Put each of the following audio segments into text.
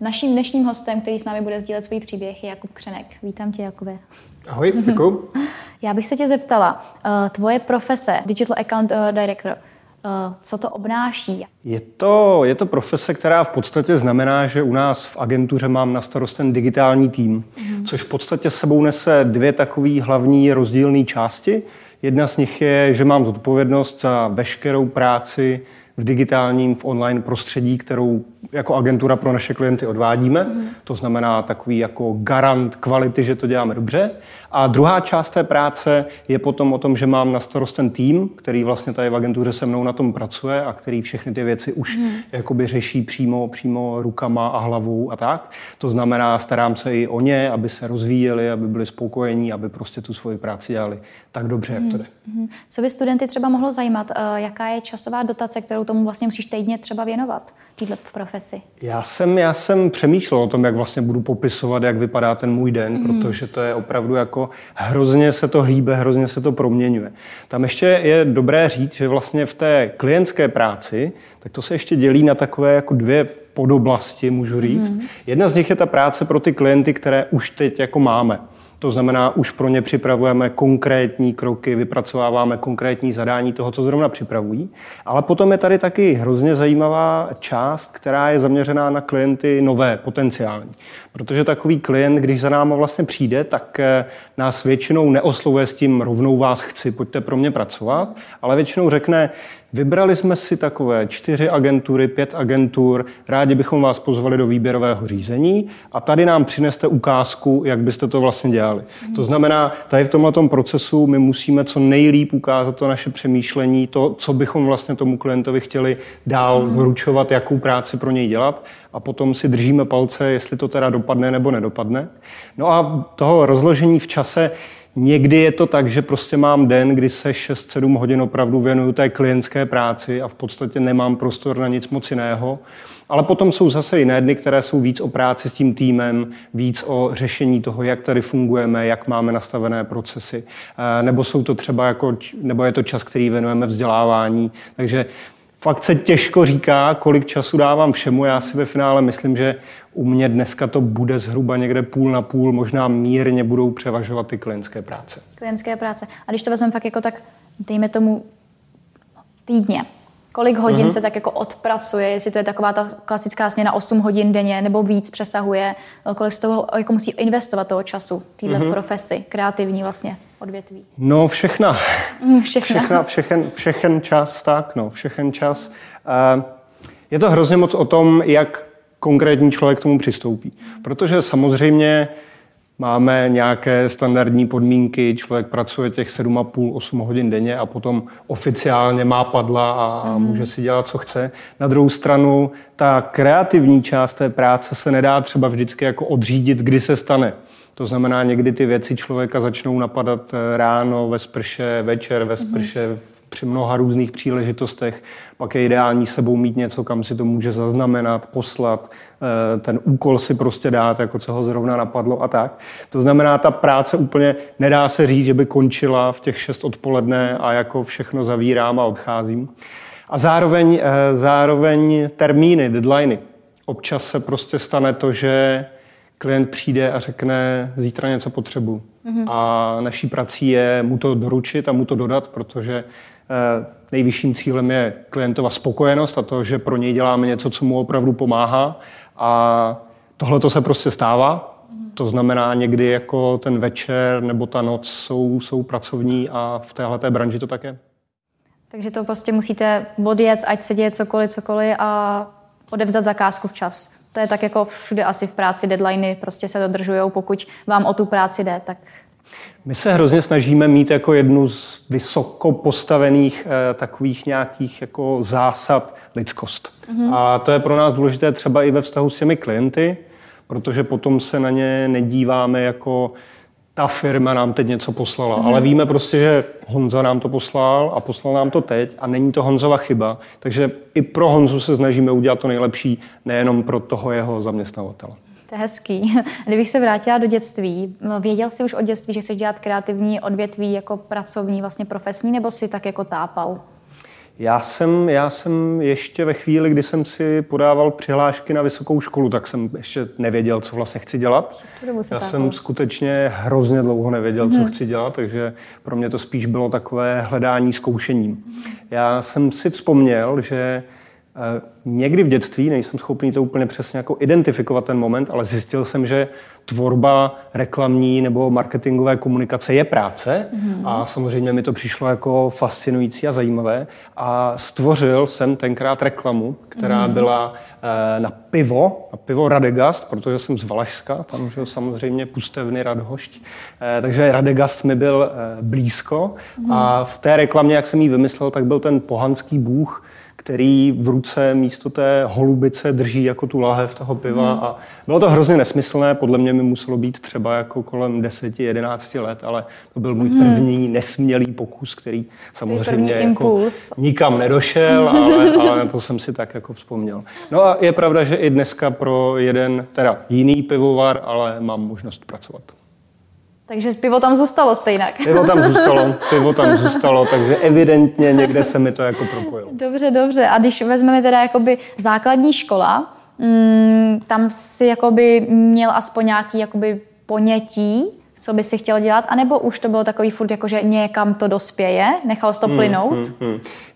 Naším dnešním hostem, který s námi bude sdílet svůj příběh, je Jakub Křenek. Vítám tě, Jakube. Ahoj, děkuji. Já bych se tě zeptala, tvoje profese Digital Account Director, co to obnáší? Je to profese, která v podstatě znamená, že u nás v agentuře mám na starost ten digitální tým, což v podstatě sebou nese dvě takové hlavní rozdílné části. Jedna z nich je, že mám zodpovědnost za veškerou práci v digitálním, v online prostředí, kterou jako agentura pro naše klienty odvádíme. To znamená takový jako garant kvality, že to děláme dobře. A druhá část té práce je potom o tom, že mám na starost ten tým, který vlastně tady v agentuře se mnou na tom pracuje a který všechny ty věci už jakoby řeší přímo rukama a hlavou a tak. To znamená, starám se i o ně, aby se rozvíjeli, aby byli spokojení, aby prostě tu svoji práci dělali tak dobře, jak to jde. Co by studenty třeba mohlo zajímat? Jaká je časová dotace, kterou tomu vlastně musíš týdně třeba věnovat této profesi? Já jsem přemýšlel o tom, jak vlastně budu popisovat, jak vypadá ten můj den, protože to je opravdu jako hrozně se to hýbe, hrozně se to proměňuje. Tam ještě je dobré říct, že vlastně v té klientské práci, tak to se ještě dělí na takové jako dvě podoblasti, můžu říct. Jedna z nich je ta práce pro ty klienty, které už teď jako máme. To znamená, už pro ně připravujeme konkrétní kroky, vypracováváme konkrétní zadání toho, co zrovna připravují. Ale potom je tady taky hrozně zajímavá část, která je zaměřená na klienty nové, potenciální. Protože takový klient, když za náma vlastně přijde, tak nás většinou neoslovuje s tím rovnou vás chci, pojďte pro mě pracovat, ale většinou řekne, vybrali jsme si takové 4 agentury, 5 agentur, rádi bychom vás pozvali do výběrového řízení a tady nám přineste ukázku, jak byste to vlastně dělali. To znamená, tady v tomhletom procesu my musíme co nejlíp ukázat to naše přemýšlení, to, co bychom vlastně tomu klientovi chtěli dál doručovat, jakou práci pro něj dělat a potom si držíme palce, jestli to teda dopadne nebo nedopadne. No a toho rozložení v čase. Někdy je to tak, že prostě mám den, kdy se 6-7 hodin opravdu věnuju té klientské práci a v podstatě nemám prostor na nic moc jiného. Ale potom jsou zase jiné dny, které jsou víc o práci s tím týmem, víc o řešení toho, jak tady fungujeme, jak máme nastavené procesy. Nebo jsou to třeba jako, nebo je to čas, který věnujeme vzdělávání. Takže fakt se těžko říká, kolik času dávám všemu. Já si ve finále myslím, že u mě dneska to bude zhruba někde půl na půl, možná mírně budou převažovat ty klientské práce. Klientské práce. A když to vezmeme fakt jako tak, dejme tomu týdně, kolik hodin se tak jako odpracuje, jestli to je taková ta klasická směna 8 hodin denně nebo víc přesahuje, kolik z toho jako musí investovat toho času, téhle profesi, kreativní vlastně odvětví? No všechen čas. Je to hrozně moc o tom, jak konkrétní člověk k tomu přistoupí. Protože samozřejmě máme nějaké standardní podmínky, člověk pracuje těch 7,5-8 hodin denně a potom oficiálně má padla a může si dělat, co chce. Na druhou stranu, ta kreativní část té práce se nedá třeba vždycky jako odřídit, kdy se stane. To znamená, někdy ty věci člověka začnou napadat ráno, ve sprše, večer, ve sprše, při mnoha různých příležitostech. Pak je ideální sebou mít něco, kam si to může zaznamenat, poslat, ten úkol si prostě dát, jako co ho zrovna napadlo a tak. To znamená, ta práce úplně nedá se říct, že by končila v těch 6 odpoledne a jako všechno zavírám a odcházím. A zároveň termíny, deadliny. Občas se prostě stane to, že klient přijde a řekne, zítra něco potřebuji. A naší prací je mu to doručit a mu to dodat, protože nejvyšším cílem je klientova spokojenost a to, že pro něj děláme něco, co mu opravdu pomáhá. A tohle to se prostě stává. To znamená, někdy jako ten večer nebo ta noc jsou pracovní a v téhleté branži to tak je. Takže to prostě musíte odjet, ať se děje cokoliv a odevzdat zakázku včas. To je tak jako všude asi v práci, deadliny prostě se dodržujou, pokud vám o tu práci jde, tak... My se hrozně snažíme mít jako jednu z vysoko postavených takových nějakých jako zásad lidskost. A to je pro nás důležité třeba i ve vztahu s těmi klienty, protože potom se na ně nedíváme jako ta firma nám teď něco poslala, ale víme prostě, že Honza nám to poslal a poslal nám to teď a není to Honzova chyba. Takže i pro Honzu se snažíme udělat to nejlepší, nejenom pro toho jeho zaměstnavatele. To je hezký. Kdybych se vrátila do dětství, věděl jsi už od dětství, že chceš dělat kreativní odvětví jako pracovní, vlastně profesní, nebo jsi tak jako tápal? Já jsem ještě ve chvíli, kdy jsem si podával přihlášky na vysokou školu, tak jsem ještě nevěděl, co vlastně chci dělat. Já jsem skutečně hrozně dlouho nevěděl, co chci dělat, takže pro mě to spíš bylo takové hledání zkoušením. Já jsem si vzpomněl, že někdy v dětství, nejsem schopný to úplně přesně jako identifikovat ten moment, ale zjistil jsem, že tvorba reklamní nebo marketingové komunikace je práce a samozřejmě mi to přišlo jako fascinující a zajímavé a stvořil jsem tenkrát reklamu, která byla na pivo Radegast, protože jsem z Valašska, tam žil samozřejmě pustevny Radhošť, takže Radegast mi byl blízko a v té reklamě, jak jsem ji vymyslel, tak byl ten pohanský bůh, který v ruce místo té holubice drží jako tu lahev toho piva. A bylo to hrozně nesmyslné, podle mě mi muselo být třeba jako kolem 10-11 let, ale to byl můj první nesmělý pokus, který samozřejmě jako nikam nedošel, ale na to jsem si tak jako vzpomněl. No a je pravda, že i dneska pro jeden, teda jiný pivovar, ale mám možnost pracovat. Takže pivo tam zůstalo stejnak. Pivo tam zůstalo, takže evidentně někde se mi to jako propojilo. Dobře. A když vezmeme teda jakoby základní škola, tam jsi jakoby měl aspoň nějaký jakoby ponětí, co by si chtěl dělat, anebo už to bylo takový furt jako, že někam to dospěje, nechal jsi to plynout?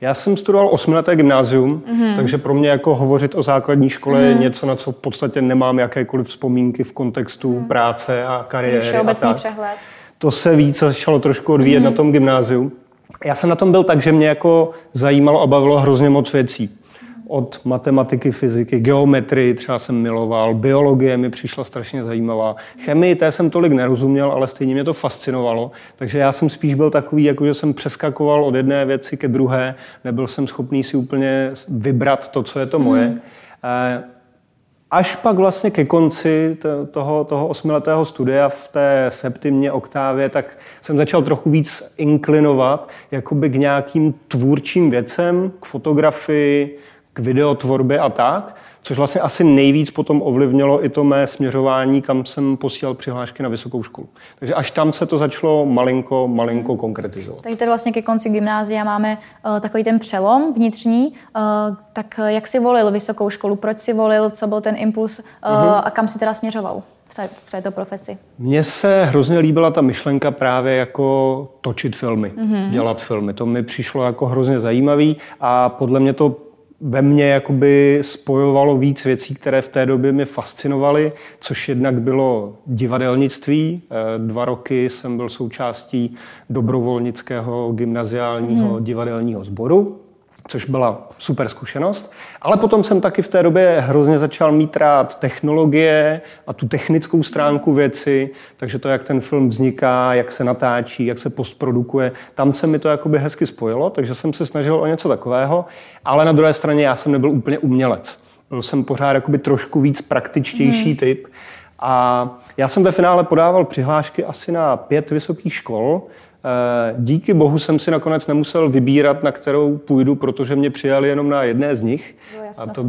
Já jsem studoval 8leté gymnázium, takže pro mě jako hovořit o základní škole je něco, na co v podstatě nemám jakékoliv vzpomínky v kontextu práce a kariéry. Všeobecný přehled. To se víc začalo trošku odvíjet na tom gymnáziu. Já jsem na tom byl tak, že mě jako zajímalo a bavilo hrozně moc věcí. Od matematiky, fyziky, geometrii třeba jsem miloval, biologie mi přišla strašně zajímavá. Chemii té jsem tolik nerozuměl, ale stejně mě to fascinovalo. Takže já jsem spíš byl takový, jako že jsem přeskakoval od jedné věci ke druhé. Nebyl jsem schopný si úplně vybrat to, co je to moje. Až pak vlastně ke konci toho 8letého studia v té septimně oktávě, tak jsem začal trochu víc inklinovat jakoby k nějakým tvůrčím věcem, k fotografii, k videotvorbě a tak, což vlastně asi nejvíc potom ovlivnilo i to mé směřování, kam jsem posílal přihlášky na vysokou školu. Takže až tam se to začalo malinko konkretizovat. Takže tady vlastně ke konci gymnázia máme takový ten přelom vnitřní. Tak jak jsi volil vysokou školu? Proč jsi volil? Co byl ten impuls? A kam jsi teda směřoval v této profesi? Mně se hrozně líbila ta myšlenka právě jako točit filmy, dělat filmy. To mi přišlo jako hrozně zajímavý a podle mě to ve mně jakoby spojovalo víc věcí, které v té době mě fascinovaly, což jednak bylo divadelnictví. 2 roky jsem byl součástí dobrovolnického gymnaziálního divadelního sboru, což byla super zkušenost. Ale potom jsem taky v té době hrozně začal mít rád technologie a tu technickou stránku věci, takže to, jak ten film vzniká, jak se natáčí, jak se postprodukuje, tam se mi to jakoby hezky spojilo, takže jsem se snažil o něco takového, ale na druhé straně já jsem nebyl úplně umělec. Byl jsem pořád jakoby trošku víc praktičtější typ a já jsem ve finále podával přihlášky asi na 5 vysokých škol. Díky bohu jsem si nakonec nemusel vybírat, na kterou půjdu, protože mě přijali jenom na jedné z nich. A to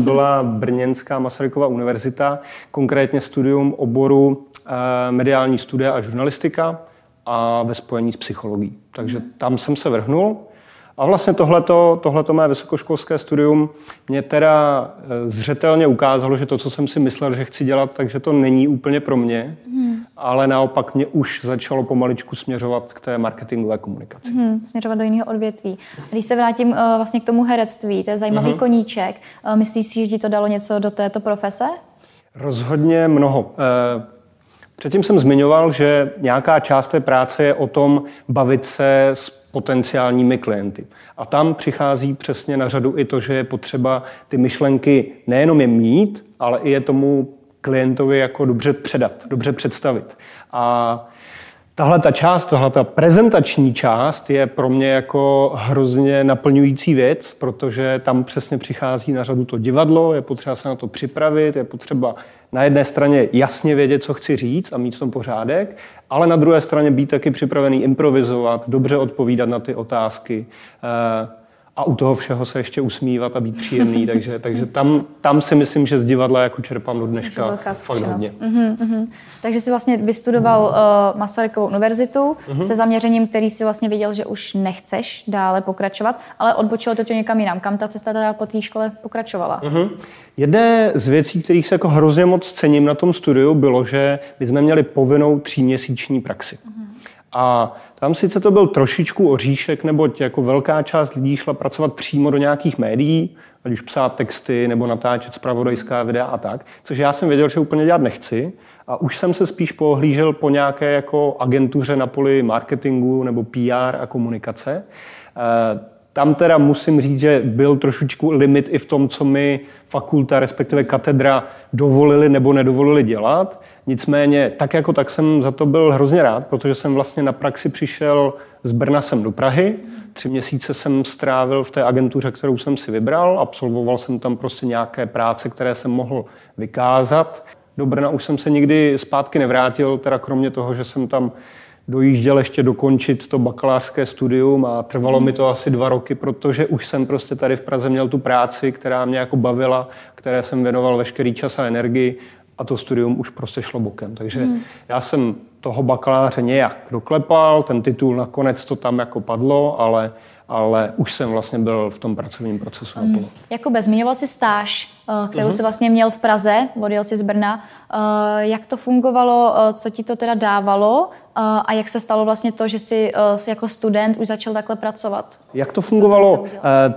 byla brněnská Masarykova univerzita, konkrétně studium oboru mediální studia a žurnalistika a ve spojení s psychologií. Takže tam jsem se vrhnul. A vlastně tohleto mé vysokoškolské studium mě teda zřetelně ukázalo, že to, co jsem si myslel, že chci dělat, takže to není úplně pro mě, ale naopak mě už začalo pomaličku směřovat k té marketingové komunikaci. Směřovat do jiného odvětví. Když se vrátím vlastně k tomu herectví, to je zajímavý koníček. Myslíš si, že ti to dalo něco do této profese? Rozhodně mnoho. Předtím jsem zmiňoval, že nějaká část té práce je o tom bavit se s potenciálními klienty. A tam přichází přesně na řadu i to, že je potřeba ty myšlenky nejenom je mít, ale i je tomu klientovi jako dobře předat, dobře představit. A tahle ta prezentační část je pro mě jako hrozně naplňující věc, protože tam přesně přichází na řadu to divadlo, je potřeba se na to připravit, je potřeba na jedné straně jasně vědět, co chci říct a mít v tom pořádek, ale na druhé straně být taky připravený improvizovat, dobře odpovídat na ty otázky. a u toho všeho se ještě usmívat a být příjemný, takže tam si myslím, že z divadla jako čerpám do dneška fakt hodně. Takže jsi vlastně vystudoval Masarykovu univerzitu se zaměřením, který si vlastně viděl, že už nechceš dále pokračovat, ale odbočilo to tě někam jinam. Kam ta cesta teda po té škole pokračovala? Jedné z věcí, kterých se jako hrozně moc cením na tom studiu, bylo, že my jsme měli povinnou 3měsíční praxi. A tam sice to byl trošičku oříšek, neboť jako velká část lidí šla pracovat přímo do nějakých médií, ať už psát texty nebo natáčet zpravodajská videa a tak, což já jsem věděl, že úplně dělat nechci. A už jsem se spíš pohlížel po nějaké jako agentuře na poli marketingu nebo PR a komunikace. Tam teda musím říct, že byl trošičku limit i v tom, co mi fakulta, respektive katedra dovolili nebo nedovolili dělat. Nicméně tak jako tak jsem za to byl hrozně rád, protože jsem vlastně na praxi přišel z Brna sem do Prahy. 3 měsíce jsem strávil v té agentuře, kterou jsem si vybral. Absolvoval jsem tam prostě nějaké práce, které jsem mohl vykázat. Do Brna už jsem se nikdy zpátky nevrátil, teda kromě toho, že jsem tam dojížděl ještě dokončit to bakalářské studium a trvalo mi to asi 2 roky, protože už jsem prostě tady v Praze měl tu práci, která mě jako bavila, které jsem věnoval veškerý čas a energii a to studium už prostě šlo bokem. Takže já jsem toho bakaláře nějak doklepal, ten titul nakonec to tam jako padlo, ale už jsem vlastně byl v tom pracovním procesu naplno. Jakube, zmiňoval jsi stáž, kterou jsi vlastně měl v Praze, odjel jsi z Brna. Jak to fungovalo, co ti to teda dávalo a jak se stalo vlastně to, že jsi jako student už začal takhle pracovat? Jak to fungovalo?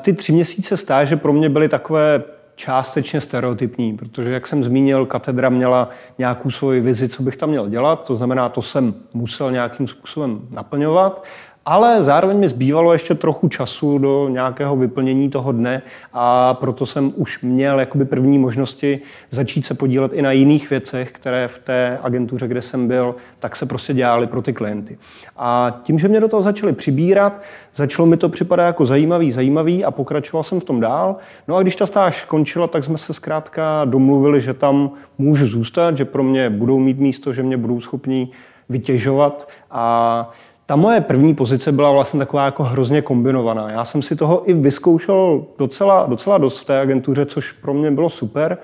Ty 3 měsíce stáže pro mě byly takové částečně stereotypní, protože, jak jsem zmínil, katedra měla nějakou svoji vizi, co bych tam měl dělat, to znamená, to jsem musel nějakým způsobem naplňovat, ale zároveň mi zbývalo ještě trochu času do nějakého vyplnění toho dne a proto jsem už měl jakoby první možnosti začít se podílet i na jiných věcech, které v té agentuře, kde jsem byl, tak se prostě dělaly pro ty klienty. A tím, že mě do toho začali přibírat, začalo mi to připadat jako zajímavý a pokračoval jsem v tom dál. No a když ta stáž končila, tak jsme se zkrátka domluvili, že tam můžu zůstat, že pro mě budou mít místo, že mě budou schopni vytěžovat a ta moje první pozice byla vlastně taková jako hrozně kombinovaná. Já jsem si toho i vyzkoušel docela dost v té agentuře, což pro mě bylo super.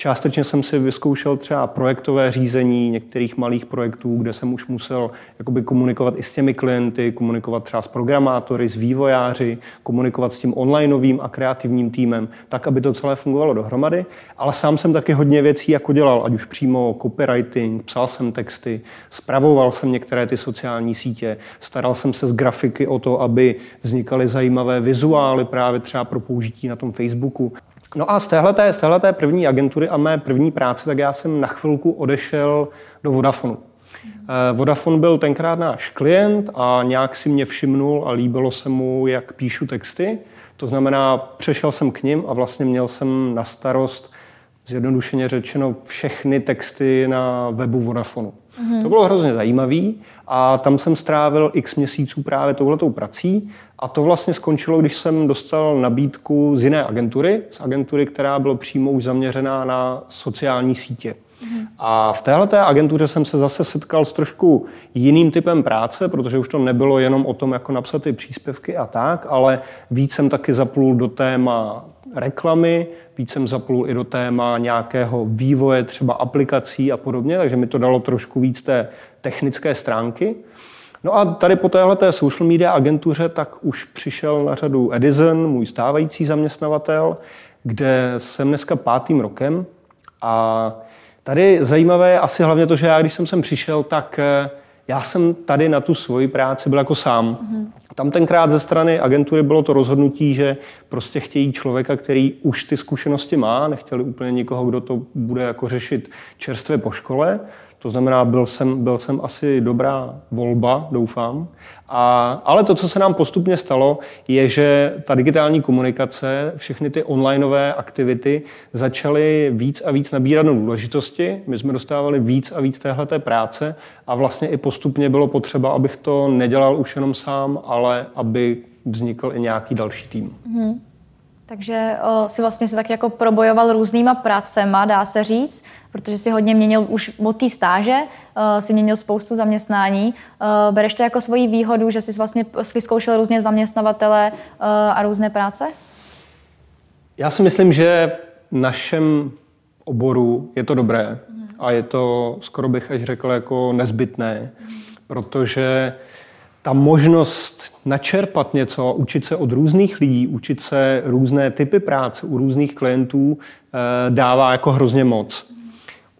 Částečně jsem si vyzkoušel třeba projektové řízení některých malých projektů, kde jsem už musel jakoby komunikovat i s těmi klienty, komunikovat třeba s programátory, s vývojáři, komunikovat s tím onlineovým a kreativním týmem, tak, aby to celé fungovalo dohromady. Ale sám jsem taky hodně věcí jako dělal, ať už přímo copywriting, psal jsem texty, spravoval jsem některé ty sociální sítě, staral jsem se z grafiky o to, aby vznikaly zajímavé vizuály právě třeba pro použití na tom Facebooku. No a z téhleté první agentury a mé první práce, tak já jsem na chvilku odešel do Vodafonu. Vodafone byl tenkrát náš klient a nějak si mě všimnul a líbilo se mu, jak píšu texty. To znamená, přešel jsem k nim a vlastně měl jsem na starost, zjednodušeně řečeno, všechny texty na webu Vodafonu. To bylo hrozně zajímavý a tam jsem strávil x měsíců právě touhletou prací a to vlastně skončilo, když jsem dostal nabídku z jiné agentury, která byla přímo už zaměřená na sociální sítě. A v téhleté agentuře jsem se zase setkal s trošku jiným typem práce, protože už to nebylo jenom o tom, jako napsat ty příspěvky a tak, ale víc jsem taky zaplul do téma reklamy, víc jsem zaplul i do téma nějakého vývoje, třeba aplikací a podobně, takže mi to dalo trošku víc té technické stránky. No a tady po téhleté social media agentuře tak už přišel na řadu Edison, můj stávající zaměstnavatel, kde jsem dneska 5. rokem a tady zajímavé je asi hlavně to, že já, když jsem sem přišel, tak já jsem tady na tu svoji práci byl jako sám. Tam tenkrát ze strany agentury bylo to rozhodnutí, že prostě chtějí člověka, který už ty zkušenosti má, nechtěli úplně nikoho, kdo to bude jako řešit čerstvě po škole. To znamená, byl jsem asi dobrá volba, doufám. Ale to, co se nám postupně stalo, je, že ta digitální komunikace, všechny ty onlineové aktivity začaly víc a víc nabírat na důležitosti. My jsme dostávali víc a víc téhleté práce a vlastně i postupně bylo potřeba, abych to nedělal už jenom sám, ale aby vznikl i nějaký další tým. Takže si vlastně se tak jako probojoval různýma pracema, dá se říct, protože si hodně měnil už od té stáže, si měnil spoustu zaměstnání. Bereš to jako svoji výhodu, že jsi vlastně vyzkoušel různě zaměstnavatele a různé práce? Já si myslím, že v našem oboru je to dobré a je to, skoro bych až řekl, jako nezbytné, protože ta možnost načerpat něco, učit se od různých lidí, učit se různé typy práce u různých klientů dává jako hrozně moc.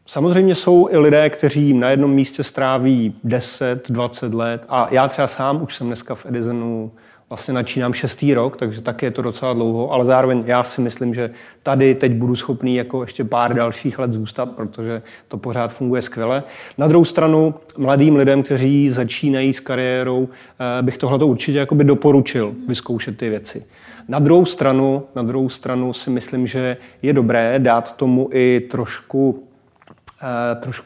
Samozřejmě jsou i lidé, kteří na jednom místě stráví 10, 20 let a já třeba sám už jsem dneska v Edisonu vlastně načínám 6. rok, takže taky je to docela dlouho, ale zároveň já si myslím, že tady teď budu schopný jako ještě pár dalších let zůstat, protože to pořád funguje skvěle. Na druhou stranu mladým lidem, kteří začínají s kariérou, bych tohleto určitě jakoby doporučil vyzkoušet ty věci. Na druhou stranu si myslím, že je dobré dát tomu i trošku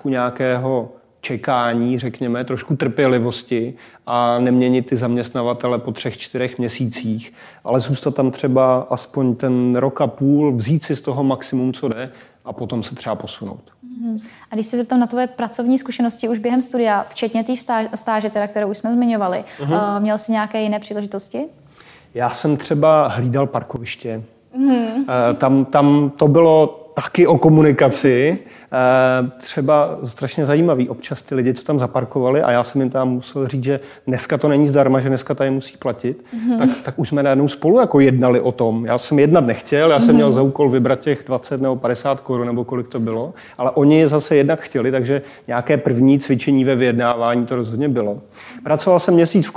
nějakého čekání, řekněme, trošku trpělivosti a neměnit ty zaměstnavatele po 3-4 měsících, ale zůstat tam třeba aspoň ten rok a půl, vzít si z toho maximum, co jde, a potom se třeba posunout. A když se zeptám na tvoje pracovní zkušenosti už během studia, včetně té stáže, teda, kterou už jsme zmiňovali, měl jsi nějaké jiné příležitosti? Já jsem třeba hlídal parkoviště. Tam to bylo taky o komunikaci. Třeba strašně zajímavý občas ty lidi, co tam zaparkovali a já jsem jim tam musel říct, že dneska to není zdarma, že dneska tady musí platit, tak už jsme najednou spolu jako jednali o tom. Já jsem jednat nechtěl, já jsem měl za úkol vybrat těch 20 nebo 50 korun nebo kolik to bylo, ale oni je zase jednak chtěli, takže nějaké první cvičení ve vyjednávání to rozhodně bylo. Pracoval jsem měsíc v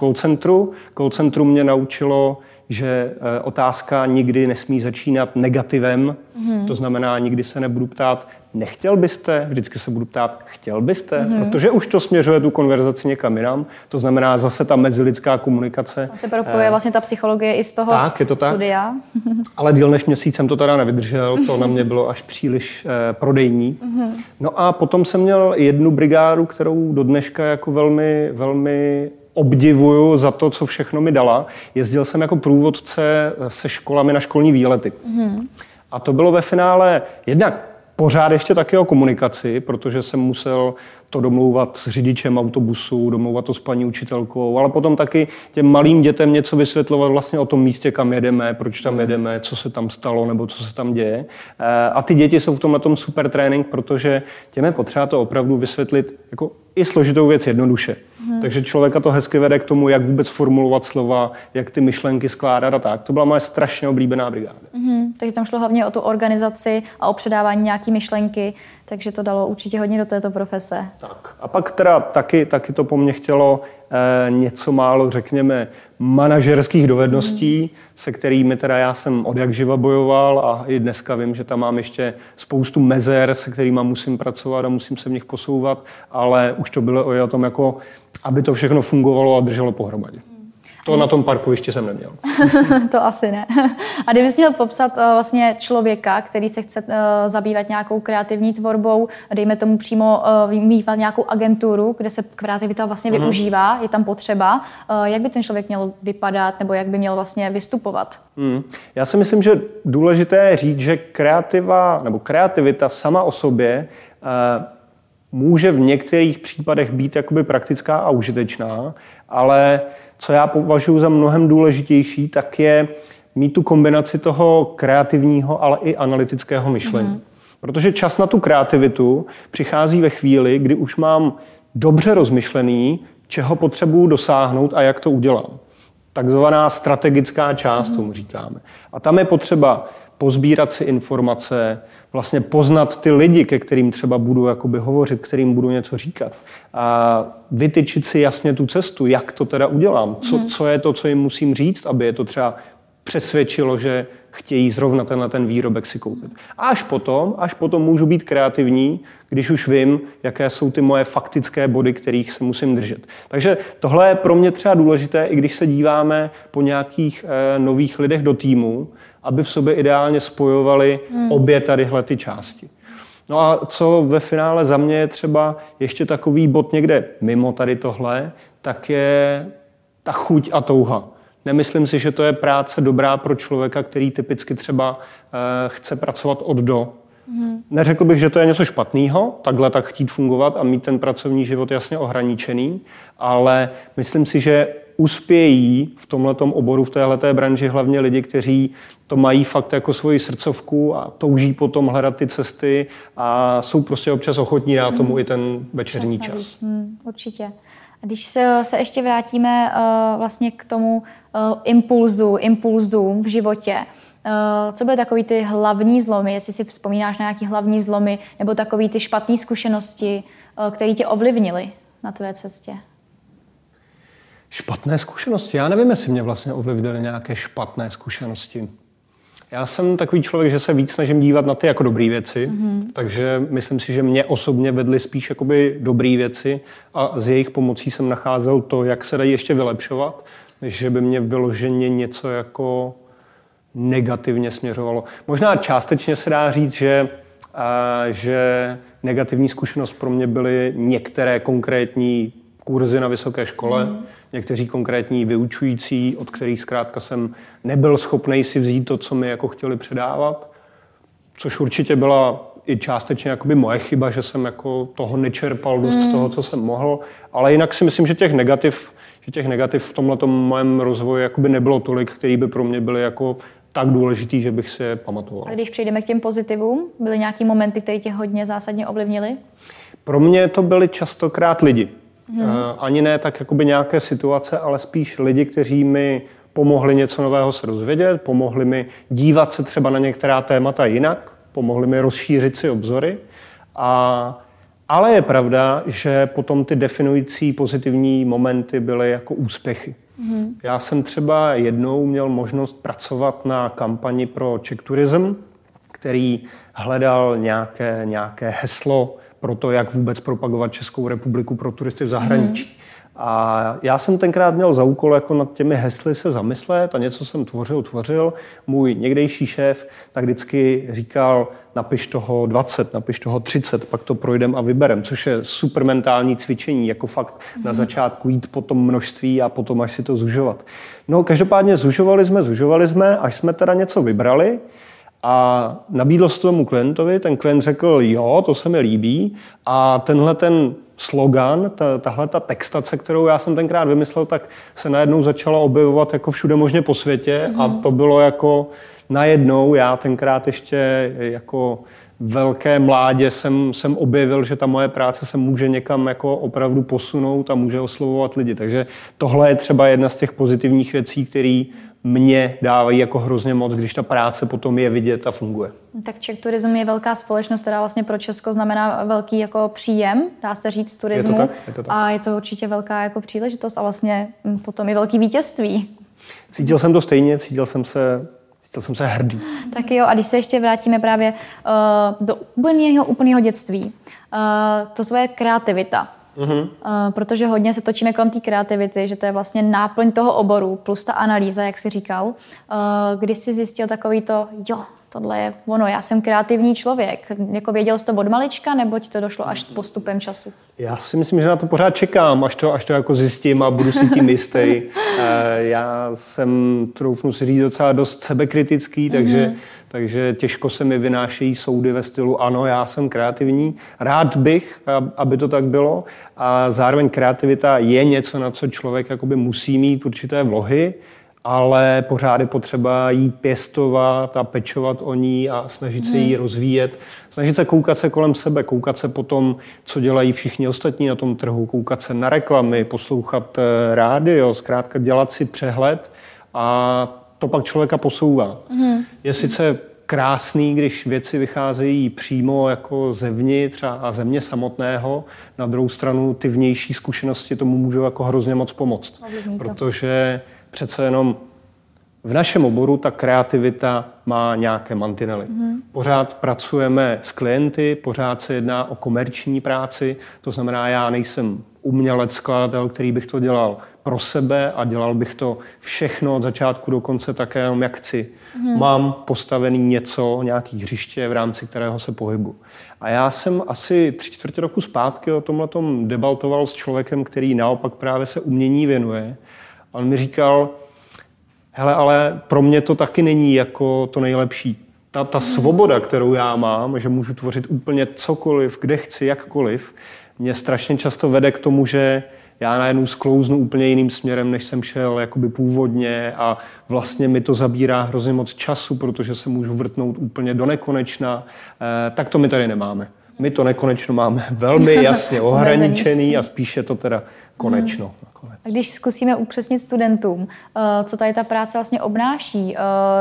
call centru mě naučilo, že otázka nikdy nesmí začínat negativem, to znamená, nikdy se nebudu ptát, nechtěl byste, vždycky se budu ptát, chtěl byste, protože už to směřuje tu konverzaci někam jinam, to znamená zase ta mezilidská komunikace. A se propojuje vlastně ta psychologie i z toho studia. Ale díl než měsíc jsem to teda nevydržel, to na mě bylo až příliš prodejní. No a potom jsem měl jednu brigádu, kterou do dneška jako velmi, velmi obdivuju za to, co všechno mi dala. Jezdil jsem jako průvodce se školami na školní výlety. A to bylo ve finále jednak pořád ještě taky o komunikaci, protože jsem musel to domlouvat s řidičem autobusu, domlouvat to s paní učitelkou, ale potom taky těm malým dětem něco vysvětlovat vlastně o tom místě, kam jedeme, proč tam jedeme, co se tam stalo nebo co se tam děje. A ty děti jsou v tom na tom super trénink, protože těm je potřeba to opravdu vysvětlit jako i složitou věc jednoduše. Takže člověka to hezky vede k tomu, jak vůbec formulovat slova, jak ty myšlenky skládat a tak. To byla moje strašně oblíbená brigáda. Takže tam šlo hlavně o tu organizaci a o předávání nějaký myšlenky, takže to dalo určitě hodně do této profese. Tak. A pak teda taky to po mně chtělo něco málo, řekněme, manažerských dovedností, se kterými teda já jsem odjakživa bojoval a i dneska vím, že tam mám ještě spoustu mezer, se kterými musím pracovat a musím se v nich posouvat, ale už to bylo o tom, jako, aby to všechno fungovalo a drželo pohromadě. To na tom parku ještě jsem neměl. To asi ne. A kdybys měl popsat vlastně člověka, který se chce zabývat nějakou kreativní tvorbou, dejme tomu přímo vymývat nějakou agenturu, kde se kreativita vlastně využívá, je tam potřeba, jak by ten člověk měl vypadat nebo jak by měl vlastně vystupovat? Já si myslím, že důležité je říct, že kreativita sama o sobě může v některých případech být jakoby praktická a užitečná, ale co já považuji za mnohem důležitější, tak je mít tu kombinaci toho kreativního, ale i analytického myšlení. Protože čas na tu kreativitu přichází ve chvíli, kdy už mám dobře rozmyšlený, čeho potřebuji dosáhnout a jak to udělám. Takzvaná strategická část, tomu říkáme. A tam je potřeba pozbírat si informace, vlastně poznat ty lidi, ke kterým třeba budu jakoby hovořit, kterým budu něco říkat. A vytyčit si jasně tu cestu, jak to teda udělám, co je to, co jim musím říct, aby je to třeba přesvědčilo, že chtějí zrovna ten výrobek si koupit. A až potom můžu být kreativní, když už vím, jaké jsou ty moje faktické body, kterých se musím držet. Takže tohle je pro mě třeba důležité, i když se díváme po nějakých nových lidech do týmu, aby v sobě ideálně spojovali obě tadyhle ty části. No a co ve finále za mě je třeba ještě takový bod někde mimo tady tohle, tak je ta chuť a touha. Nemyslím si, že to je práce dobrá pro člověka, který typicky třeba chce pracovat od do. Neřekl bych, že to je něco špatného, takhle tak chtít fungovat a mít ten pracovní život jasně ohraničený, ale myslím si, že uspějí v tomhletom oboru, v téhleté branži hlavně lidi, kteří to mají fakt jako svoji srdcovku a touží potom hledat ty cesty a jsou prostě občas ochotní dát tomu i ten večerní čas. Určitě. A když se ještě vrátíme vlastně k tomu impulzům v životě, co byly takový ty hlavní zlomy, jestli si vzpomínáš na nějaké hlavní zlomy, nebo takový ty špatné zkušenosti, které tě ovlivnily na tvé cestě? Špatné zkušenosti? Já nevím, jestli mě vlastně ovlivnily nějaké špatné zkušenosti. Já jsem takový člověk, že se víc snažím dívat na ty jako dobré věci, takže myslím si, že mě osobně vedly spíš jakoby dobré věci a s jejich pomocí jsem nacházel to, jak se dají ještě vylepšovat, že by mě vyloženě něco jako negativně směřovalo. Možná částečně se dá říct, že negativní zkušenost pro mě byly některé konkrétní kurzy na vysoké škole, někteří konkrétní vyučující, od kterých zkrátka jsem nebyl schopnej si vzít to, co mi jako chtěli předávat, což určitě byla i částečně jakoby moje chyba, že jsem jako toho nečerpal dost z toho, co jsem mohl, ale jinak si myslím, že těch negativ v tomhletom mém rozvoji jakoby nebylo tolik, který by pro mě byly jako tak důležitý, že bych si je pamatoval. A když přejdeme k těm pozitivům, byly nějaký momenty, které tě hodně zásadně ovlivnily? Pro mě to byly častokrát lidi. Ani ne tak jakoby nějaké situace, ale spíš lidi, kteří mi pomohli něco nového se dozvědět, pomohli mi dívat se třeba na některá témata jinak, pomohli mi rozšířit si obzory. Ale je pravda, že potom ty definující pozitivní momenty byly jako úspěchy. Já jsem třeba jednou měl možnost pracovat na kampani pro Czech Tourism, který hledal nějaké heslo pro to, jak vůbec propagovat Českou republiku pro turisty v zahraničí. A já jsem tenkrát měl za úkol jako nad těmi hesly se zamyslet a něco jsem tvořil. Můj někdejší šéf tak vždycky říkal, napiš toho 20, napiš toho 30, pak to projdem a vyberem, což je super mentální cvičení, jako fakt na začátku jít po tom množství a potom až si to zužovat. No každopádně zužovali jsme, až jsme teda něco vybrali a nabídl se tomu klientovi, ten klient řekl, jo, to se mi líbí a tenhle ten slogan, tahle textace, kterou já jsem tenkrát vymyslel, tak se najednou začala objevovat jako všude možně po světě a to bylo jako najednou, já tenkrát ještě jako velké mládě jsem objevil, že ta moje práce se může někam jako opravdu posunout a může oslovovat lidi. Takže tohle je třeba jedna z těch pozitivních věcí, které mě dávají jako hrozně moc, když ta práce potom je vidět a funguje. Tak Czech Tourism je velká společnost, která vlastně pro Česko znamená velký jako příjem, dá se říct, turismu. Je to tak. A je to určitě velká jako příležitost a vlastně potom i velký vítězství. Cítil jsem to stejně, cítil jsem se hrdý. Tak jo, a když se ještě vrátíme právě do úplného dětství, to svoje kreativita. Protože hodně se točíme kolem té kreativity, že to je vlastně náplň toho oboru, plus ta analýza, jak jsi říkal. Když jsi zjistil takový to, jo, tohle je ono, já jsem kreativní člověk. Jako věděl jsi to od malička, nebo ti to došlo až s postupem času? Já si myslím, že na to pořád čekám, až to jako zjistím a budu si tím jistý. Já jsem, troufnu si říct, docela dost sebekritický, takže těžko se mi vynášejí soudy ve stylu ano, já jsem kreativní, rád bych, aby to tak bylo. A zároveň kreativita je něco, na co člověk jakoby musí mít určité vlohy, ale pořád je potřeba jí pěstovat a pečovat o ní a snažit se jí rozvíjet. Snažit se koukat se kolem sebe, koukat se po tom, co dělají všichni ostatní na tom trhu, koukat se na reklamy, poslouchat rádio, zkrátka dělat si přehled a to pak člověka posouvá. Je sice krásný, když věci vycházejí přímo jako zevnitř a ze mě samotného. Na druhou stranu ty vnější zkušenosti tomu můžou jako hrozně moc pomoct. Protože přece jenom v našem oboru ta kreativita má nějaké mantinely. Pořád pracujeme s klienty, pořád se jedná o komerční práci, to znamená, já nejsem umělec, skladatel, který bych to dělal pro sebe a dělal bych to všechno od začátku do konce také jenom jak chci. Mám postavený něco, nějaký hřiště, v rámci kterého se pohybu. A já jsem asi 3/4 roku zpátky o tomhletom debatoval s člověkem, který naopak právě se umění věnuje. On mi říkal, hele, ale pro mě to taky není jako to nejlepší. Ta svoboda, kterou já mám, že můžu tvořit úplně cokoliv, kde chci, jakkoliv, mě strašně často vede k tomu, že já najednou sklouznu úplně jiným směrem, než jsem šel jakoby původně a vlastně mi to zabírá hrozně moc času, protože se můžu vrtnout úplně do nekonečna. Tak to my tady nemáme. My to nekonečno máme velmi jasně ohraničený a spíše to teda konečno. A když zkusíme upřesnit studentům, co tady ta práce vlastně obnáší,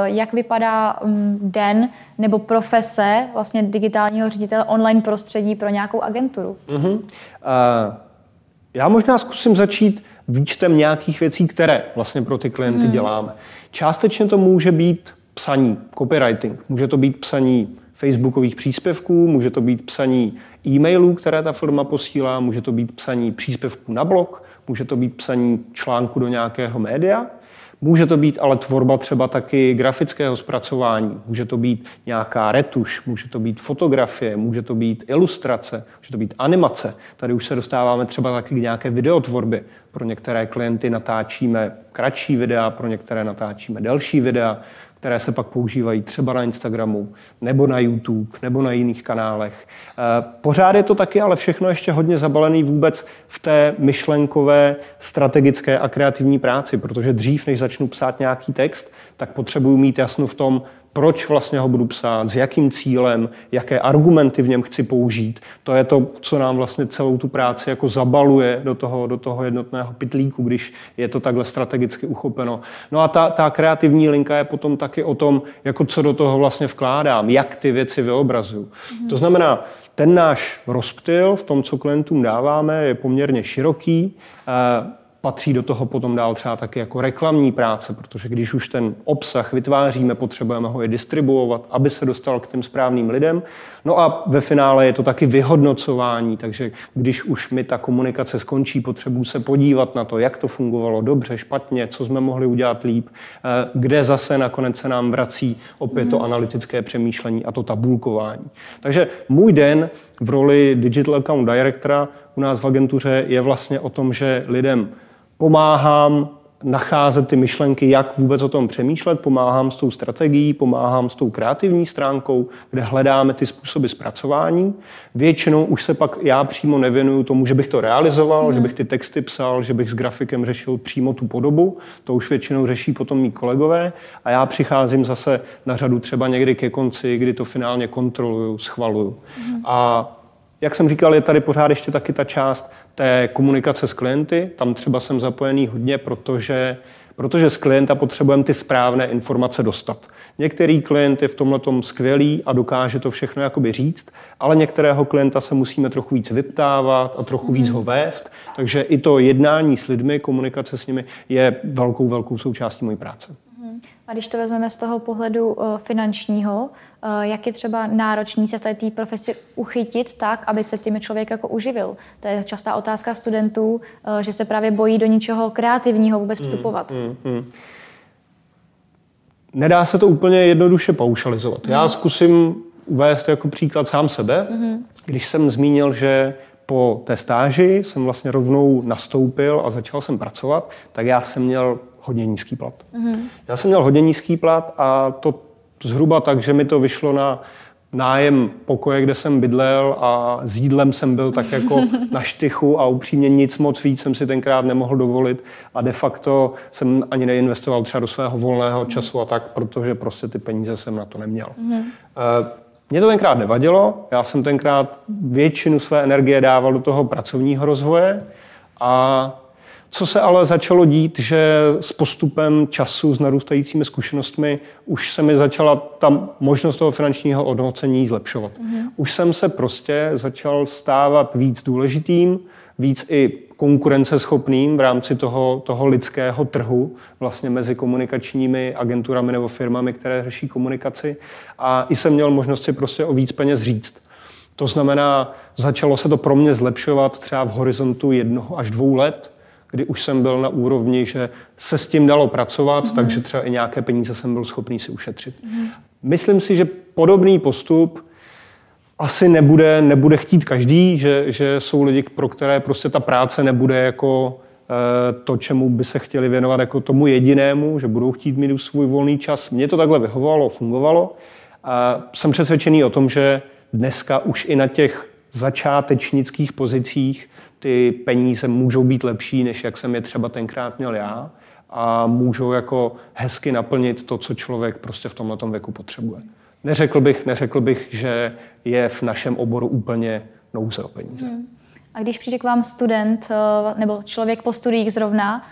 jak vypadá den nebo profese vlastně digitálního ředitele online prostředí pro nějakou agenturu? Já možná zkusím začít výčtem nějakých věcí, které vlastně pro ty klienty děláme. Částečně to může být psaní, copywriting. Může to být psaní facebookových příspěvků, může to být psaní e-mailů, které ta firma posílá, může to být psaní příspěvků na blog, může to být psaní článku do nějakého média, může to být ale tvorba třeba taky grafického zpracování, může to být nějaká retuš, může to být fotografie, může to být ilustrace, může to být animace. Tady už se dostáváme třeba taky k nějaké videotvorbě. Pro některé klienty natáčíme kratší videa, pro některé natáčíme delší videa, které se pak používají třeba na Instagramu, nebo na YouTube, nebo na jiných kanálech. Pořád je to taky, ale všechno ještě hodně zabalený vůbec v té myšlenkové, strategické a kreativní práci, protože dřív, než začnu psát nějaký text, tak potřebuju mít jasno v tom, proč vlastně ho budu psát, s jakým cílem, jaké argumenty v něm chci použít. To je to, co nám vlastně celou tu práci jako zabaluje do toho jednotného pytlíku, když je to takhle strategicky uchopeno. No a ta kreativní linka je potom taky o tom, jako co do toho vlastně vkládám, jak ty věci vyobrazuju. To znamená, ten náš rozptyl v tom, co klientům dáváme, je poměrně široký. Patří do toho potom dál třeba taky jako reklamní práce, protože když už ten obsah vytváříme, potřebujeme ho i distribuovat, aby se dostal k těm správným lidem. No a ve finále je to taky vyhodnocování, takže když už mi ta komunikace skončí, potřebuji se podívat na to, jak to fungovalo, dobře, špatně, co jsme mohli udělat líp, kde zase nakonec se nám vrací opět to analytické přemýšlení a to tabulkování. Takže můj den v roli Digital Account Directora u nás v agentuře je vlastně o tom, že lidem pomáhám nacházet ty myšlenky, jak vůbec o tom přemýšlet, pomáhám s tou strategií, pomáhám s tou kreativní stránkou, kde hledáme ty způsoby zpracování. Většinou už se pak já přímo nevěnuju tomu, že bych to realizoval, že bych ty texty psal, že bych s grafikem řešil přímo tu podobu. To už většinou řeší potom mí kolegové a já přicházím zase na řadu třeba někdy ke konci, kdy to finálně kontroluju, schvaluju. A jak jsem říkal, je tady pořád ještě taky ta část té komunikace s klienty. Tam třeba jsem zapojený hodně, protože z klienta potřebujeme ty správné informace dostat. Některý klient je v tomhletom skvělý a dokáže to všechno jakoby říct, ale některého klienta se musíme trochu víc vyptávat a trochu víc ho vést. Takže i to jednání s lidmi, komunikace s nimi je velkou, velkou součástí mojí práce. A když to vezmeme z toho pohledu finančního, jak je třeba náročný se v té profesi uchytit tak, aby se tím člověk jako uživil? To je častá otázka studentů, že se právě bojí do něčeho kreativního vůbec vstupovat. Nedá se to úplně jednoduše paušalizovat. Já zkusím uvést jako příklad sám sebe. Když jsem zmínil, že po té stáži jsem vlastně rovnou nastoupil a začal jsem pracovat, tak já jsem měl hodně nízký plat. Já jsem měl hodně nízký plat a to zhruba tak, že mi to vyšlo na nájem pokoje, kde jsem bydlel a s jídlem jsem byl tak jako na štychu a upřímně nic moc víc jsem si tenkrát nemohl dovolit a de facto jsem ani neinvestoval třeba do svého volného času a tak, protože prostě ty peníze jsem na to neměl. Mě to tenkrát nevadilo, já jsem tenkrát většinu své energie dával do toho pracovního rozvoje a co se ale začalo dít, že s postupem času, s narůstajícími zkušenostmi, už se mi začala ta možnost toho finančního ohodnocení zlepšovat. Už jsem se prostě začal stávat víc důležitým, víc i konkurenceschopným v rámci toho lidského trhu, vlastně mezi komunikačními agenturami nebo firmami, které řeší komunikaci. A i jsem měl možnost si prostě o víc peněz říct. To znamená, začalo se to pro mě zlepšovat třeba v horizontu 1 až 2 let, kdy už jsem byl na úrovni, že se s tím dalo pracovat, takže třeba i nějaké peníze jsem byl schopný si ušetřit. Myslím si, že podobný postup asi nebude chtít každý, že jsou lidi, pro které prostě ta práce nebude jako to, čemu by se chtěli věnovat jako tomu jedinému, že budou chtít mít svůj volný čas. Mně to takhle vyhovovalo, fungovalo a jsem přesvědčený o tom, že dneska už i na těch začátečnických pozicích ty peníze můžou být lepší, než jak jsem je třeba tenkrát měl já a můžou jako hezky naplnit to, co člověk prostě v tomhletom věku potřebuje. Neřekl bych, že je v našem oboru úplně nouze o peníze. A když přijde k vám student nebo člověk po studiích zrovna,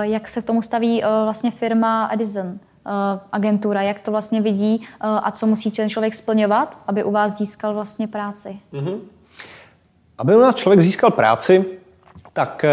jak se k tomu staví vlastně firma Edison, agentura, jak to vlastně vidí a co musí ten člověk splňovat, aby u vás získal vlastně práci? Mm-hmm. Aby u nás člověk získal práci, tak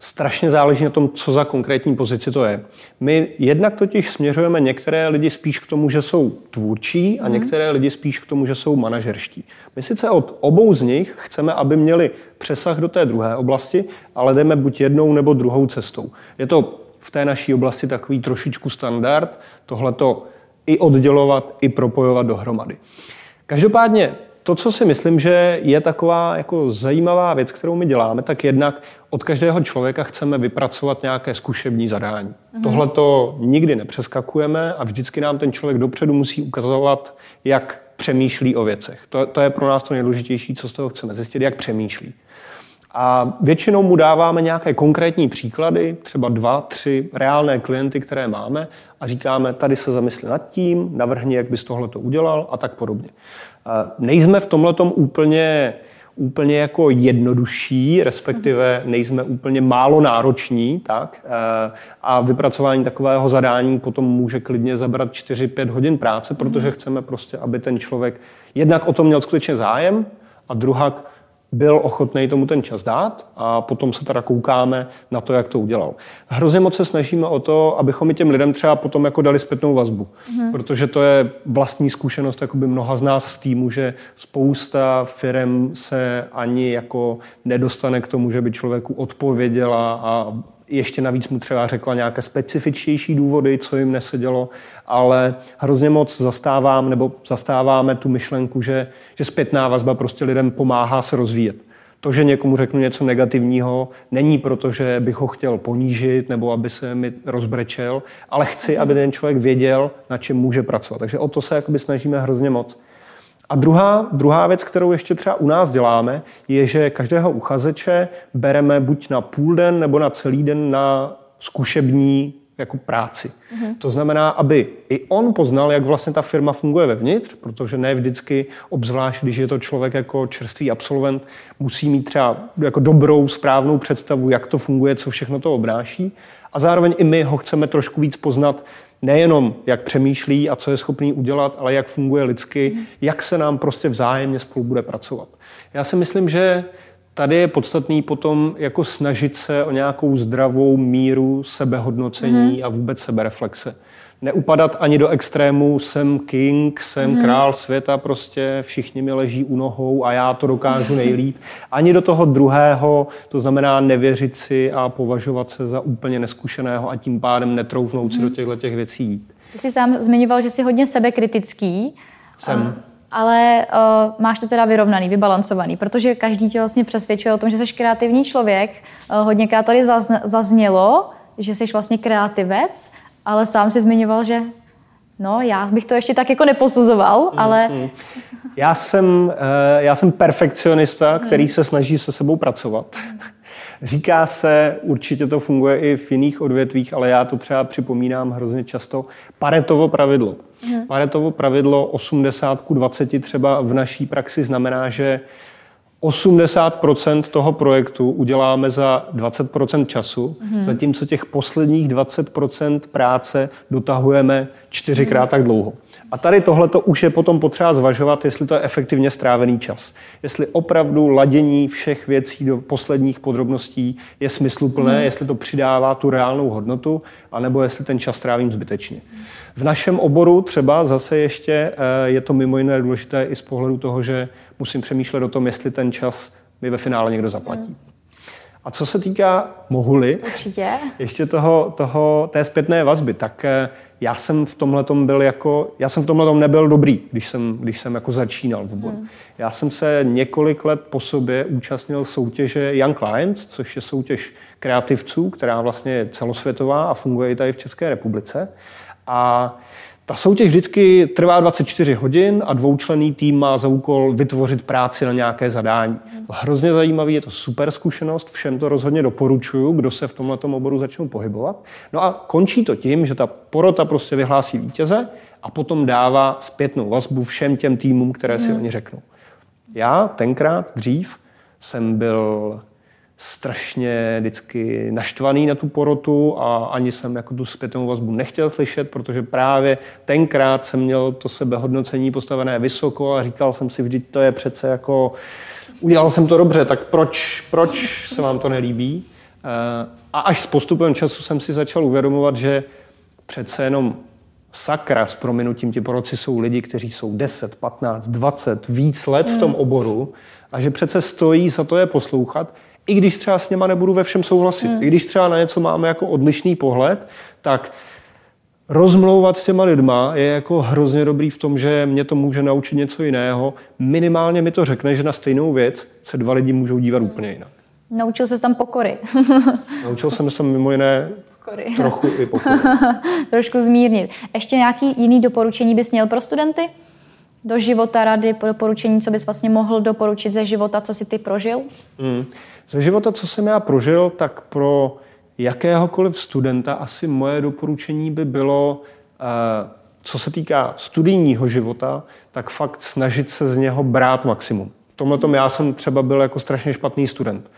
strašně záleží na tom, co za konkrétní pozici to je. My jednak totiž směřujeme některé lidi spíš k tomu, že jsou tvůrčí a některé lidi spíš k tomu, že jsou manažerští. My sice od obou z nich chceme, aby měli přesah do té druhé oblasti, ale jdeme buď jednou nebo druhou cestou. Je to v té naší oblasti takový trošičku standard, tohleto i oddělovat, i propojovat dohromady. Každopádně to, co si myslím, že je taková jako zajímavá věc, kterou my děláme, tak jednak od každého člověka chceme vypracovat nějaké zkušební zadání. Mm-hmm. Tohleto nikdy nepřeskakujeme a vždycky nám ten člověk dopředu musí ukazovat, jak přemýšlí o věcech. To je pro nás to nejdůležitější, co z toho chceme zjistit, jak přemýšlí. A většinou mu dáváme nějaké konkrétní příklady, třeba 2, 3 reálné klienty, které máme a říkáme, tady se zamysli nad tím, navrhni, jak bys tohleto udělal a tak podobně. Nejsme v tomhletom úplně jako jednodušší, respektive nejsme úplně málo nároční, tak? A vypracování takového zadání potom může klidně zabrat 4-5 hodin práce, protože chceme prostě, aby ten člověk jednak o tom měl skutečně zájem a druhak byl ochotný tomu ten čas dát a potom se teda koukáme na to, jak to udělal. Hrozně moc se snažíme o to, abychom i těm lidem třeba potom jako dali zpětnou vazbu, protože to je vlastní zkušenost jakoby mnoha z nás z týmu, že spousta firem se ani jako nedostane k tomu, že by člověku odpověděla a ještě navíc mu třeba řekla nějaké specifičtější důvody, co jim nesedělo, ale hrozně moc zastáváme tu myšlenku, že zpětná vazba prostě lidem pomáhá se rozvíjet. To, že někomu řeknu něco negativního, není proto, že bych ho chtěl ponížit nebo aby se mi rozbrečel, ale chci, aby ten člověk věděl, na čem může pracovat. Takže o to se jakoby snažíme hrozně moc. A druhá věc, kterou ještě třeba u nás děláme, je, že každého uchazeče bereme buď na půl den nebo na celý den na zkušební jako práci. To znamená, aby i on poznal, jak vlastně ta firma funguje vevnitř, protože ne vždycky, obzvlášť když je to člověk jako čerstvý absolvent, musí mít třeba jako dobrou, správnou představu, jak to funguje, co všechno to obnáší. A zároveň i my ho chceme trošku víc poznat, nejenom jak přemýšlí a co je schopný udělat, ale jak funguje lidsky, jak se nám prostě vzájemně spolu bude pracovat. Já si myslím, že tady je podstatný potom jako snažit se o nějakou zdravou míru sebehodnocení a vůbec sebereflexe. Neupadat ani do extrému, jsem king, jsem král světa, prostě všichni mi leží u nohou a já to dokážu nejlíp. Ani do toho druhého, to znamená nevěřit si a považovat se za úplně neskušeného a tím pádem netroufnout si do těchto těch věcí jít. Ty jsi sám zmiňoval, že jsi hodně sebekritický. Jsem. Ale máš to teda vyrovnaný, vybalancovaný, protože každý tě vlastně přesvědčuje o tom, že jsi kreativní člověk. Hodněkrát tady zaznělo, že jsi vlastně kreativec, ale sám si zmiňoval, že no, já bych to ještě tak jako neposuzoval, ale... Já jsem perfekcionista, který se snaží se sebou pracovat. Říká se, určitě to funguje i v jiných odvětvích, ale já to třeba připomínám hrozně často, Paretovo pravidlo. Paretovo pravidlo 80:20 třeba v naší praxi znamená, že 80% toho projektu uděláme za 20% času, zatímco těch posledních 20% práce dotahujeme 4x tak dlouho. A tady tohleto už je potom potřeba zvažovat, jestli to je efektivně strávený čas. Jestli opravdu ladění všech věcí do posledních podrobností je smysluplné, jestli to přidává tu reálnou hodnotu, anebo jestli ten čas trávím zbytečně. V našem oboru třeba zase ještě je to mimo jiné důležité i z pohledu toho, že musím přemýšlet o tom, jestli ten čas mi ve finále někdo zaplatí. A co se týká, mohu-li, ještě té zpětné vazby, tak já jsem v tomhletom nebyl dobrý, když jsem jako začínal v oboru. Já jsem se několik let po sobě účastnil soutěže Young Clients, což je soutěž kreativců, která vlastně je celosvětová a funguje i tady v České republice. A ta soutěž vždycky trvá 24 hodin a dvoučlenný tým má za úkol vytvořit práci na nějaké zadání. Hrozně zajímavý, je to super zkušenost, všem to rozhodně doporučuju, kdo se v tomhletom oboru začnou pohybovat. No a končí to tím, že ta porota prostě vyhlásí vítěze a potom dává zpětnou vazbu všem těm týmům, které si oni řeknou. Já tenkrát dřív jsem byl strašně vždycky naštvaný na tu porotu a ani jsem jako tu zpětnou vazbu nechtěl slyšet, protože právě tenkrát jsem měl to sebehodnocení postavené vysoko a říkal jsem si vždyť to je přece jako udělal jsem to dobře, tak proč se vám to nelíbí? A až s postupem času jsem si začal uvědomovat, že přece jenom sakra, s prominutím, ti poroci jsou lidi, kteří jsou 10, 15, 20, víc let v tom oboru a že přece stojí za to je poslouchat, i když třeba s něma nebudu ve všem souhlasit, i když třeba na něco máme jako odlišný pohled, tak rozmlouvat s těma lidma je jako hrozně dobrý v tom, že mě to může naučit něco jiného. Minimálně mi to řekne, že na stejnou věc se dva lidi můžou dívat úplně jinak. Naučil ses tam pokory. Naučil jsem se tam mimo jiné pokory. Trochu i pokory. Trošku zmírnit. Ještě nějaký jiný doporučení bys měl pro studenty? Do života rady, doporučení, co bys vlastně mohl doporučit ze života, co si ty prožil? Ze života, co jsem já prožil, tak pro jakéhokoliv studenta asi moje doporučení by bylo, co se týká studijního života, tak fakt snažit se z něho brát maximum. V tomhletom já jsem třeba byl jako strašně špatný student.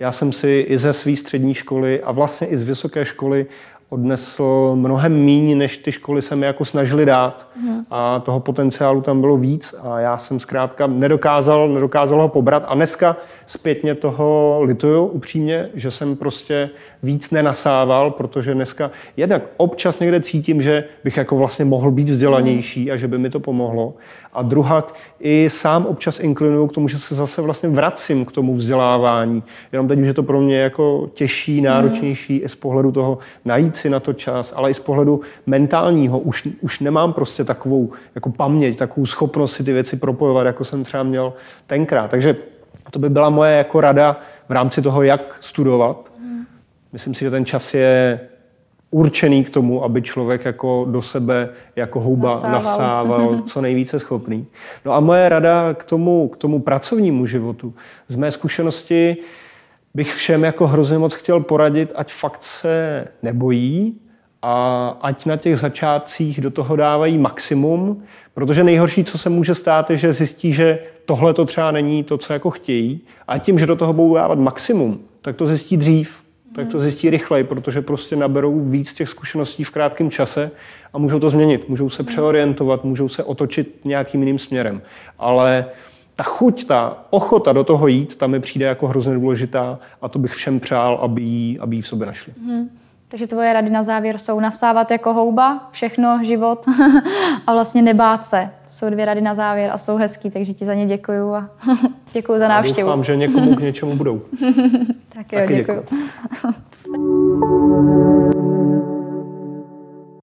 Já jsem si i ze své střední školy a vlastně i z vysoké školy odnesl mnohem míň, než ty školy se mi jako snažily dát. A toho potenciálu tam bylo víc a já jsem zkrátka nedokázal ho pobrat. A dneska zpětně toho lituju upřímně, že jsem prostě víc nenasával, protože dneska jednak občas někde cítím, že bych jako vlastně mohl být vzdělanější a že by mi to pomohlo. A druhak i sám občas inklinuju k tomu, že se zase vlastně vracím k tomu vzdělávání. Jenom teď už je to pro mě jako těžší, náročnější i z pohledu toho najít si na to čas, ale i z pohledu mentálního. Už nemám prostě takovou jako paměť, takovou schopnost si ty věci propojovat, jako jsem třeba měl tenkrát. Takže to by byla moje jako rada v rámci toho, jak studovat. Myslím si, že ten čas je určený k tomu, aby člověk jako do sebe jako houba nasával co nejvíce schopný. No a moje rada k tomu pracovnímu životu. Z mé zkušenosti bych všem jako hrozně moc chtěl poradit, ať fakt se nebojí a ať na těch začátcích do toho dávají maximum, protože nejhorší, co se může stát, je, že zjistí, že tohle to třeba není to, co jako chtějí. A tím, že do toho budou dávat maximum, tak to zjistí dřív, tak to zjistí rychleji, protože prostě naberou víc těch zkušeností v krátkém čase a můžou to změnit, můžou se přeorientovat, můžou se otočit nějakým jiným směrem. Ale ta chuť, ta ochota do toho jít, ta mi přijde jako hrozně důležitá a to bych všem přál, aby ji v sobě našli. Takže tvoje rady na závěr jsou nasávat jako houba, všechno, život a vlastně nebát se. Jsou dvě rady na závěr a jsou hezký, takže ti za ně děkuju a děkuju za návštěvu. Já doufám, že někomu k něčemu budou. Tak jo, děkuju.